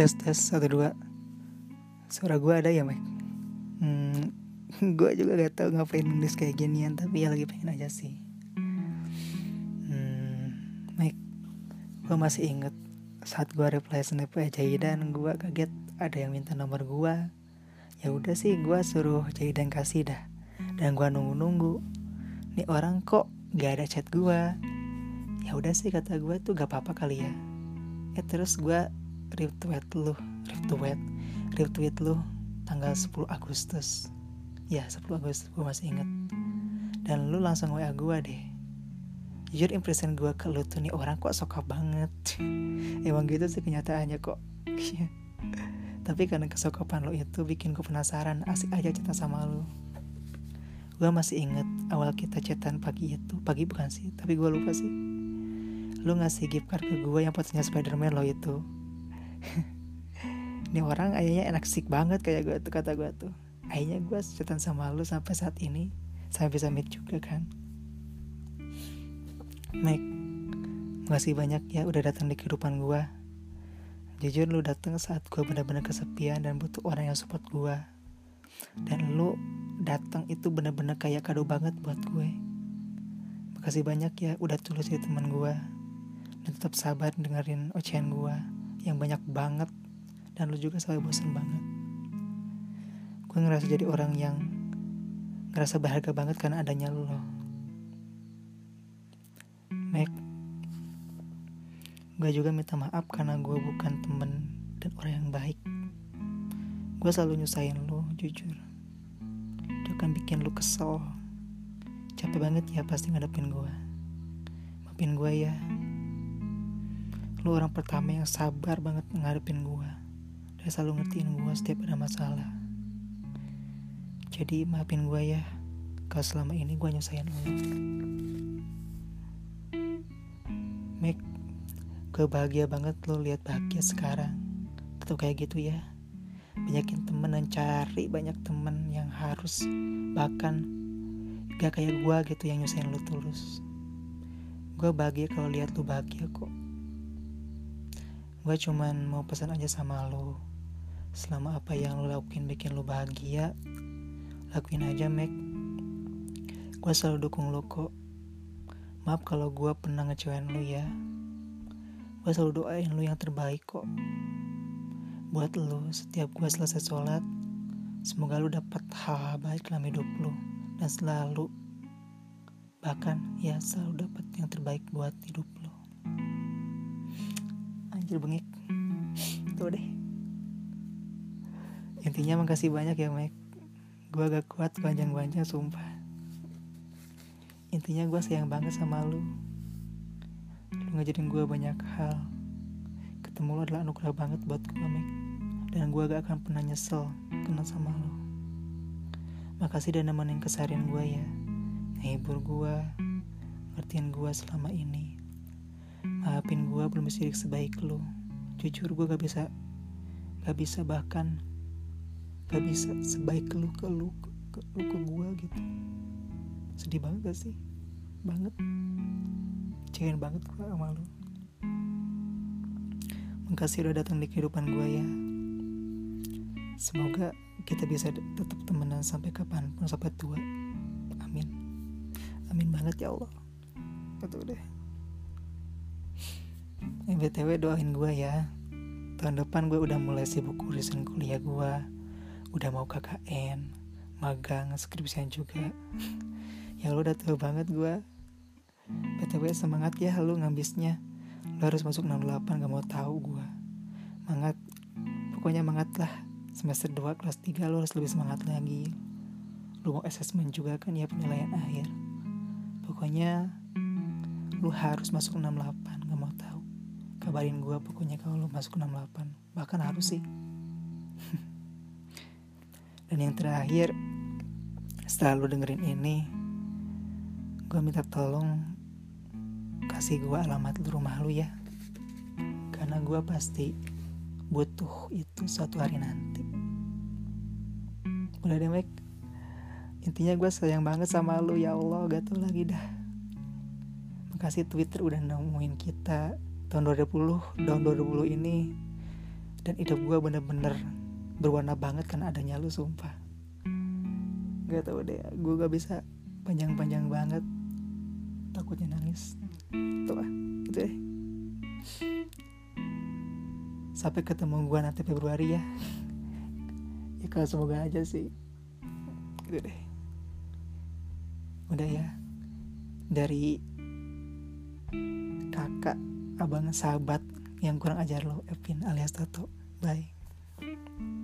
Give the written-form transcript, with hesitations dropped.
Tes 1 2. Suara gue ada ya, Mike? Gue juga gak tau ngapain nulis kayak ginian, tapi ya lagi pengen aja sih. Mike, gue masih inget saat gue reply snap Jahidan, gue kaget ada yang minta nomor gue. Ya udah sih, gue suruh Jahidan kasih dah. Dan gue nunggu-nunggu. Nih orang kok gak ada chat gue. Ya udah sih, kata gue tuh gak apa-apa kali ya. Terus gue retweet lu tanggal 10 Agustus. Ya 10 Agustus gue masih inget. Dan lu langsung WA gue deh. Jujur impression gue ke lu tuh, nih orang kok sokap banget. Emang gitu sih kenyataannya kok. Tapi karena kesokapan lu itu bikin gue penasaran. Asik aja cerita sama lu. Gue masih inget awal kita chatan pagi itu. Pagi bukan sih, tapi gue lupa sih. Lu ngasih gift card ke gue yang fotonya Spiderman lo itu. Ini orang ayahnya enak sik banget kayak gue tuh, kata gue tuh. Akhirnya gue setan sama lu sampai saat ini, sampai bisa meet juga kan. Mike, makasih banyak ya udah datang di kehidupan gue. Jujur lu datang saat gue benar-benar kesepian dan butuh orang yang support gue. Dan lu datang itu benar-benar kayak kado banget buat gue. Makasih banyak ya udah tulus jadi teman gue. Dan tetap sabar dengerin ocehan gue yang banyak banget, dan lu juga sampai bosen banget. Gue ngerasa jadi orang yang ngerasa berharga banget karena adanya lu loh. Mike, gue juga minta maaf karena gue bukan temen dan orang yang baik. Gue selalu nyusahin lu, jujur. Itu kan bikin lu kesel. Capek banget ya pasti ngadepin gue. Maafin gue ya. Lu orang pertama yang sabar banget ngadepin gue dan selalu ngertiin gue setiap ada masalah. Jadi maafin gue ya kalau selama ini gue nyusahin lu. Mike, gue bahagia banget lu lihat bahagia sekarang. Tetap kayak gitu ya. Banyakin temen dan cari banyak temen yang harus, bahkan gak kayak gue gitu yang nyusahin lu tulus. Gue bahagia kalau lihat lu bahagia kok. Gue cuman mau pesan aja sama lo, selama apa yang lo lakuin bikin lo bahagia, lakuin aja, Mac. Gue selalu dukung lo kok. Maaf kalau gue pernah ngecewain lo ya. Gue selalu doain lo yang terbaik kok. Buat lo, setiap gue selesai sholat, semoga lo dapat hal baik dalam hidup lo. Dan selalu, bahkan ya selalu dapat yang terbaik buat hidup lo. Bengik tuh deh. Intinya makasih banyak ya, Mike. Gue agak kuat panjang-panjang sumpah. Intinya gue sayang banget sama lu. Lu ngajarin gue banyak hal. Ketemu lu adalah anugerah banget buat gue, Mike. Dan gue gak akan pernah nyesel kenal sama lu. Makasih udah nemenin keseharian gue ya. Ngehibur gue, ngertiin gue selama ini. Maafin gue belum bisa jadi sebaik lo. Jujur gue gak bisa bahkan gak bisa sebaik lo ke gue gitu. Sedih banget gak sih? Banget. Kecewain banget gue sama lo. Makasih udah datang di kehidupan gue ya. Semoga kita bisa tetap temenan sampai kapanpun, sampai tua. Amin. Amin banget ya Allah. Gitu deh. BTW doain gue ya. Tahun depan gue udah mulai sibuk urusan kuliah gue. Udah mau KKN, magang, skripsian juga. Ya lo udah tua banget gue. BTW semangat ya lo ngambisnya. Lo harus masuk 68, gak mau tahu gue. Mangat. Pokoknya mangat lah. Semester 2 kelas 3 lo harus lebih semangat lagi. Lo mau assessment juga kan ya, penilaian akhir. Pokoknya lo harus masuk 68, gak mau tahu. Kabarin gue pokoknya kalau lo masuk 68. Bahkan harus sih. Dan yang terakhir, setelah lo dengerin ini, gue minta tolong kasih gue alamat rumah lo ya. Karena gue pasti butuh itu suatu hari nanti. Udah deh, Mike. Intinya gue sayang banget sama lo ya Allah. Gak tau lagi dah. Makasih Twitter udah nemuin kita. Tahun 2020 ini Dan hidup gue bener-bener berwarna banget karena adanya lu, sumpah. Gak tau deh, gue gak bisa panjang-panjang banget, takutnya nangis. Tuh, gitu deh. Sampai ketemu gue nanti Februari ya. Ya kalau semoga aja sih. Gitu deh. Udah ya. Dari kakak, abang, sahabat yang kurang ajar lo, Evin alias Toto. Bye.